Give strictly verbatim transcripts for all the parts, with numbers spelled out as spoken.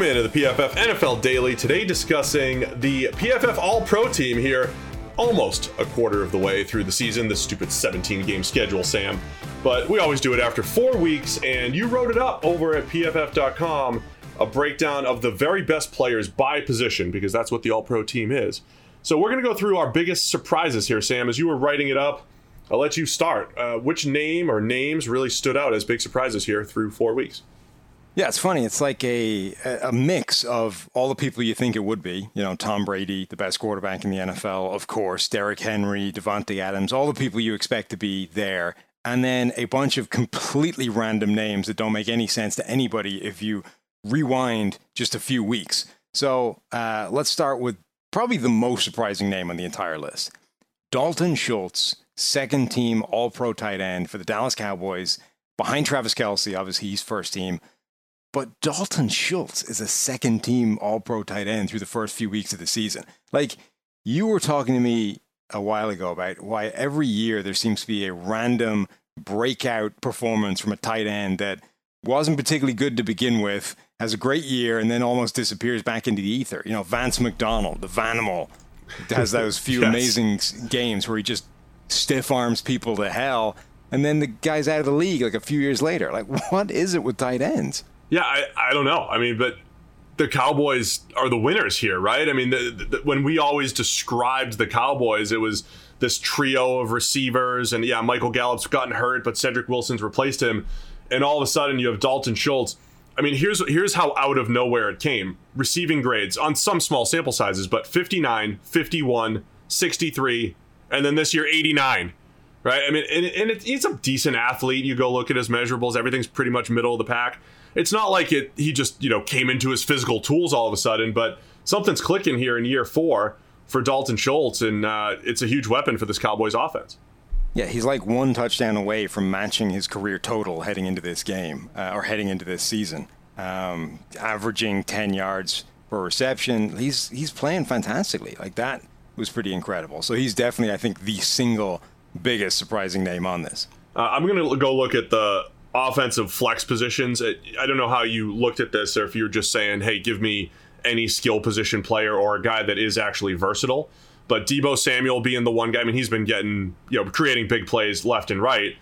Welcome into the P F F N F L Daily. Today discussing the P F F All-Pro team here. Almost a quarter of the way through the season, this stupid seventeen-game schedule, Sam. But we always do it after four weeks, and you wrote it up over at P F F dot com, a breakdown of the very best players by position, because that's what the All-Pro team is. So we're going to go through our biggest surprises here, Sam. As you were writing it up, I'll let you start. Uh, which name or names really stood out as big surprises here through four weeks? Yeah, it's funny. It's like a a mix of all the people you think it would be. You know, Tom Brady, the best quarterback in the N F L, of course, Derrick Henry, Devontae Adams, all the people you expect to be there. And then a bunch of completely random names that don't make any sense to anybody if you rewind just a few weeks. So uh, let's start with probably the most surprising name on the entire list. Dalton Schultz, second team All-Pro tight end for the Dallas Cowboys, behind Travis Kelce. Obviously, he's first team. But Dalton Schultz is a second-team All-Pro tight end through the first few weeks of the season. Like, you were talking to me a while ago about why every year there seems to be a random breakout performance from a tight end that wasn't particularly good to begin with, has a great year, and then almost disappears back into the ether. You know, Vance McDonald, the Vanimal, has those few yes. amazing games where he just stiff-arms people to hell, and then the guy's out of the league like a few years later. Like, what is it with tight ends? Yeah, I, I don't know. I mean, but the Cowboys are the winners here, right? I mean, the, the, when we always described the Cowboys, it was this trio of receivers. And yeah, Michael Gallup's gotten hurt, but Cedric Wilson's replaced him. And all of a sudden you have Dalton Schultz. I mean, here's here's how out of nowhere it came. Receiving grades on some small sample sizes, but fifty-nine, fifty-one, sixty-three, and then this year eighty-nine. Right? I mean, and, and it, he's a decent athlete. You go look at his measurables. Everything's pretty much middle of the pack. It's not like it. he just, you know, came into his physical tools all of a sudden, but something's clicking here in year four for Dalton Schultz, and uh, it's a huge weapon for this Cowboys offense. Yeah, he's like one touchdown away from matching his career total heading into this game, uh, or heading into this season, um, averaging ten yards per reception. He's he's playing fantastically. Like, that was pretty incredible. So he's definitely, I think, the single biggest surprising name on this. Uh, I'm going to go look at the offensive flex positions. I don't know how you looked at this, or if you were just saying, hey, give me any skill position player or a guy that is actually versatile. But Debo Samuel being the one guy, I mean, he's been getting, you know, creating big plays left and right.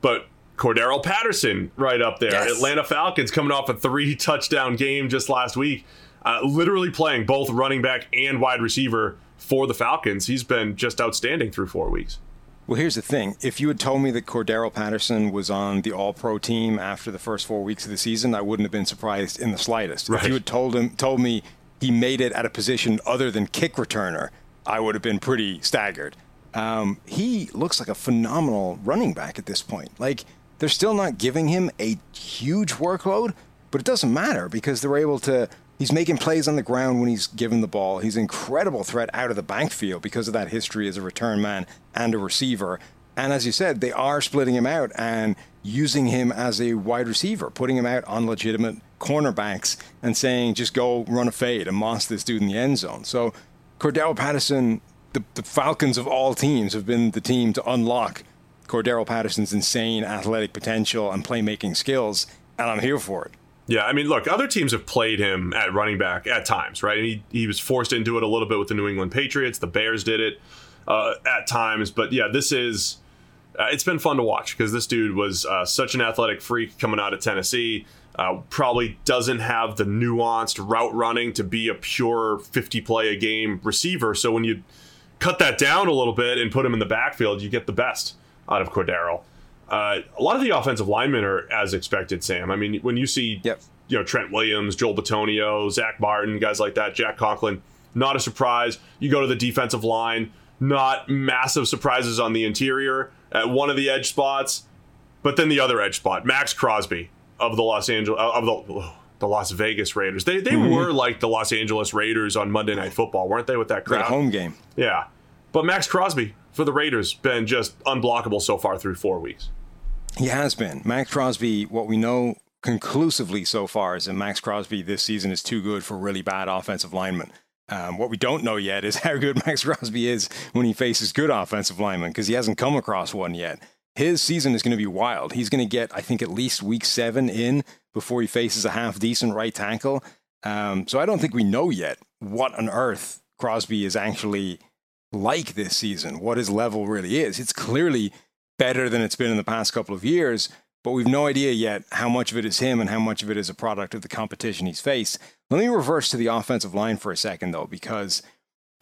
But Cordarrelle Patterson right up there. Yes. Atlanta Falcons coming off a three touchdown game just last week, uh, literally playing both running back and wide receiver for the Falcons. He's been just outstanding through four weeks. Well, here's the thing. If you had told me that Cordarrelle Patterson was on the All-Pro team after the first four weeks of the season, I wouldn't have been surprised in the slightest. Right. If you had told him, told me he made it at a position other than kick returner, I would have been pretty staggered. Um, he looks like a phenomenal running back at this point. Like, they're still not giving him a huge workload, but it doesn't matter because they're able to... He's making plays on the ground when he's given the ball. He's an incredible threat out of the backfield because of that history as a return man and a receiver. And as you said, they are splitting him out and using him as a wide receiver, putting him out on legitimate cornerbacks and saying, just go run a fade and monster this dude in the end zone. So Cordarrelle Patterson, the, the Falcons of all teams have been the team to unlock Cordarrelle Patterson's insane athletic potential and playmaking skills. And I'm here for it. Yeah, I mean, look, other teams have played him at running back at times, right? And he, he was forced into it a little bit with the New England Patriots. The Bears did it uh, at times. But, yeah, this is uh, – it's been fun to watch because this dude was uh, such an athletic freak coming out of Tennessee. Uh, probably doesn't have the nuanced route running to be a pure fifty-play-a-game receiver. So when you cut that down a little bit and put him in the backfield, you get the best out of Cordarrelle. Uh, a lot of the offensive linemen are as expected, Sam. I mean, when you see, yep. you know, Trent Williams, Joel Batonio, Zach Martin, guys like that, Jack Conklin, not a surprise. You go to the defensive line, not massive surprises on the interior at one of the edge spots, but then the other edge spot, Maxx Crosby of the Los Angeles of the, the Las Vegas Raiders. They they mm-hmm. were like the Los Angeles Raiders on Monday Night Football, weren't they? With that crowd, that home game, yeah. But Maxx Crosby for the Raiders been just unblockable so far through four weeks. He has been. Maxx Crosby, what we know conclusively so far is that Maxx Crosby this season is too good for really bad offensive linemen. Um, what we don't know yet is how good Maxx Crosby is when he faces good offensive linemen, because he hasn't come across one yet. His season is going to be wild. He's going to get, I think, at least week seven in before he faces a half-decent right tackle. Um, so I don't think we know yet what on earth Crosby is actually like this season, what his level really is. It's clearly better than it's been in the past couple of years, but we've no idea yet how much of it is him and how much of it is a product of the competition he's faced. Let me reverse to the offensive line for a second, though, because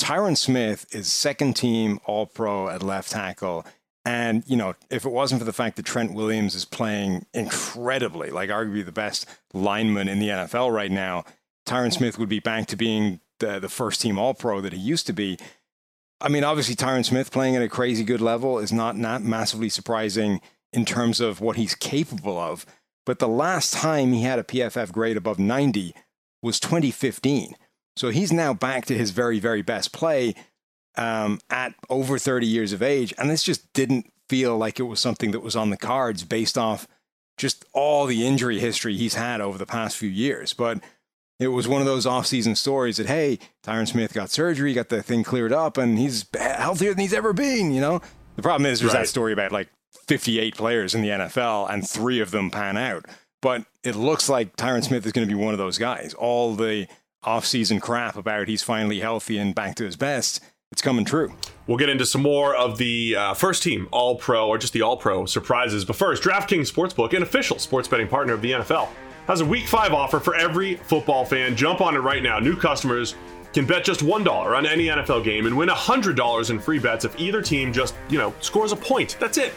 Tyron Smith is second team All-Pro at left tackle. And, you know, if it wasn't for the fact that Trent Williams is playing incredibly, like arguably the best lineman in the N F L right now, Tyron Smith would be back to being the, the first team All-Pro that he used to be. I mean, obviously, Tyron Smith playing at a crazy good level is not, not massively surprising in terms of what he's capable of. But the last time he had a P F F grade above ninety was twenty fifteen. So he's now back to his very, very best play um, at over thirty years of age. And this just didn't feel like it was something that was on the cards based off just all the injury history he's had over the past few years. But it was one of those off-season stories that, hey, Tyron Smith got surgery, got the thing cleared up, and he's healthier than he's ever been, you know? The problem is there's right. that story about like fifty-eight players in the N F L and three of them pan out. But it looks like Tyron Smith is going to be one of those guys. All the off-season crap about he's finally healthy and back to his best, it's coming true. We'll get into some more of the uh, first team All-Pro or just the All-Pro surprises. But first, DraftKings Sportsbook, an official sports betting partner of the N F L, has a week five offer for every football fan. Jump on it right now. New customers can bet just one dollar on any N F L game and win one hundred dollars in free bets if either team just, you know, scores a point. That's it.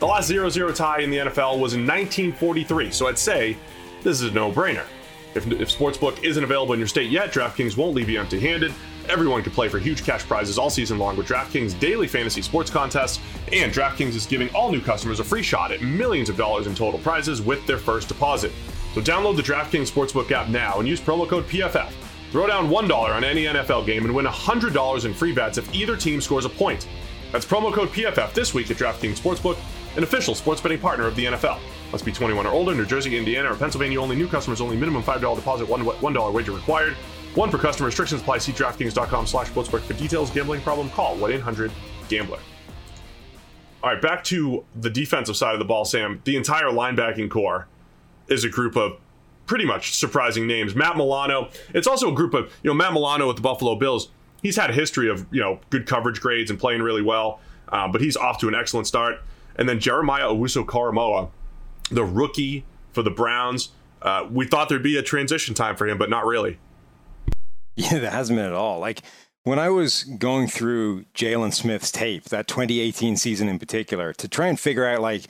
The last zero zero tie in the N F L was in nineteen forty-three, so I'd say this is a no-brainer. If, if Sportsbook isn't available in your state yet, DraftKings won't leave you empty-handed. Everyone can play for huge cash prizes all season long with DraftKings daily fantasy sports contests, and DraftKings is giving all new customers a free shot at millions of dollars in total prizes with their first deposit. So download the DraftKings Sportsbook app now and use promo code P F F. Throw down one dollar on any N F L game and win one hundred dollars in free bets if either team scores a point. That's promo code P F F this week at DraftKings Sportsbook, an official sports betting partner of the N F L. Must be twenty-one or older, New Jersey, Indiana, or Pennsylvania only. New customers only. Minimum five dollars deposit, one, $1 wager required. One per customer. Restrictions apply. See DraftKings.com slash sportsbook for details. Gambling problem? Call one eight hundred gambler. All right, back to the defensive side of the ball, Sam. The entire linebacking core is a group of pretty much surprising names. Matt Milano. It's also a group of, you know, Matt Milano with the Buffalo Bills. He's had a history of, you know, good coverage grades and playing really well, uh, but he's off to an excellent start. And then Jeremiah Owusu-Koramoah, the rookie for the Browns. Uh, we thought there'd be a transition time for him, but not really. Yeah, there hasn't been at all. Like when I was going through Jalen Smith's tape, that twenty eighteen season in particular, to try and figure out like,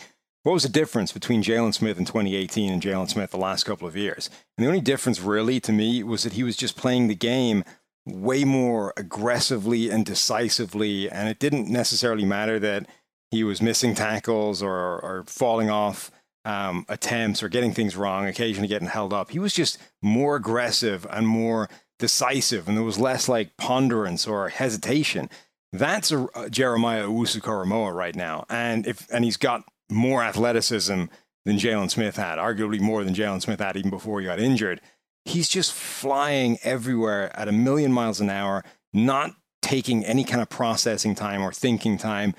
what was the difference between Jalen Smith in twenty eighteen and Jalen Smith the last couple of years? And the only difference really to me was that he was just playing the game way more aggressively and decisively. And it didn't necessarily matter that he was missing tackles or, or falling off um, attempts or getting things wrong, occasionally getting held up. He was just more aggressive and more decisive. And there was less like ponderance or hesitation. That's a, a Jeremiah Owusu-Koramoah right now. And if, and he's got more athleticism than Jalen Smith had, arguably more than Jalen Smith had even before he got injured. He's just flying everywhere at a million miles an hour, not taking any kind of processing time or thinking time.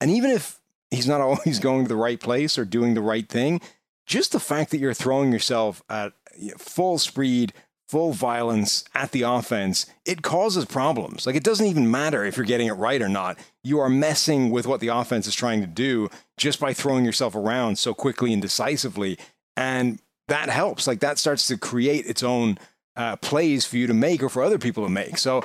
And even if he's not always going to the right place or doing the right thing, just the fact that you're throwing yourself at full speed, full violence at the offense, it causes problems. Like, it doesn't even matter if you're getting it right or not. You are messing with what the offense is trying to do just by throwing yourself around so quickly and decisively. And that helps. Like, that starts to create its own uh, plays for you to make or for other people to make. So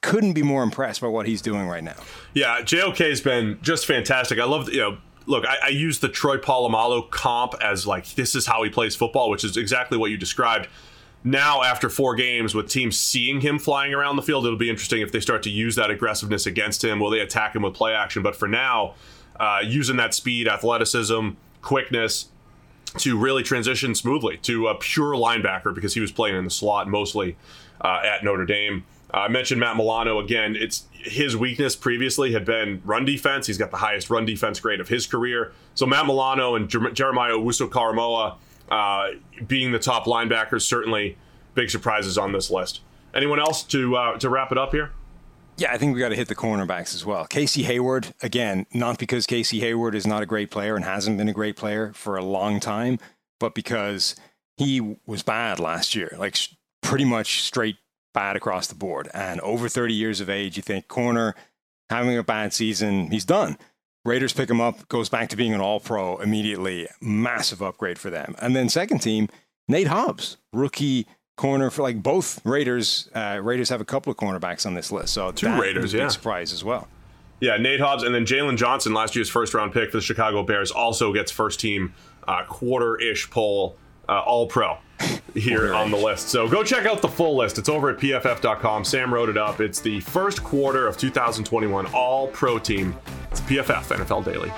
couldn't be more impressed by what he's doing right now. Yeah, J O K has been just fantastic. I love, you know, look, I, I use the Troy Polamalu comp as like, this is how he plays football, which is exactly what you described. Now, after four games, with teams seeing him flying around the field, it'll be interesting if they start to use that aggressiveness against him. Will they attack him with play action? But for now, uh, using that speed, athleticism, quickness to really transition smoothly to a pure linebacker, because he was playing in the slot mostly uh, at Notre Dame. Uh, I mentioned Matt Milano again. It's his weakness previously had been run defense. He's got the highest run defense grade of his career. So Matt Milano and Jer- Jeremiah Owusu-Koramoah, Uh, being the top linebackers, certainly big surprises on this list. Anyone else to uh, to wrap it up here? Yeah, I think we got to hit the cornerbacks as well. Casey Hayward, again, not because Casey Hayward is not a great player and hasn't been a great player for a long time, but because he was bad last year, like pretty much straight bad across the board. And over thirty years of age, you think corner, having a bad season, he's done. Raiders pick him up, goes back to being an all-pro immediately. Massive upgrade for them. And then second team, Nate Hobbs, rookie corner for like both Raiders. Uh, Raiders have a couple of cornerbacks on this list. So two Raiders, yeah. Big surprise as well. Yeah, Nate Hobbs. And then Jalen Johnson, last year's first-round pick for the Chicago Bears, also gets first-team uh, quarter-ish poll uh, all-pro here on the list. So go check out the full list. It's over at P F F dot com. Sam wrote it up. It's the first quarter of two thousand twenty-one all-pro team. It's P F F N F L Daily.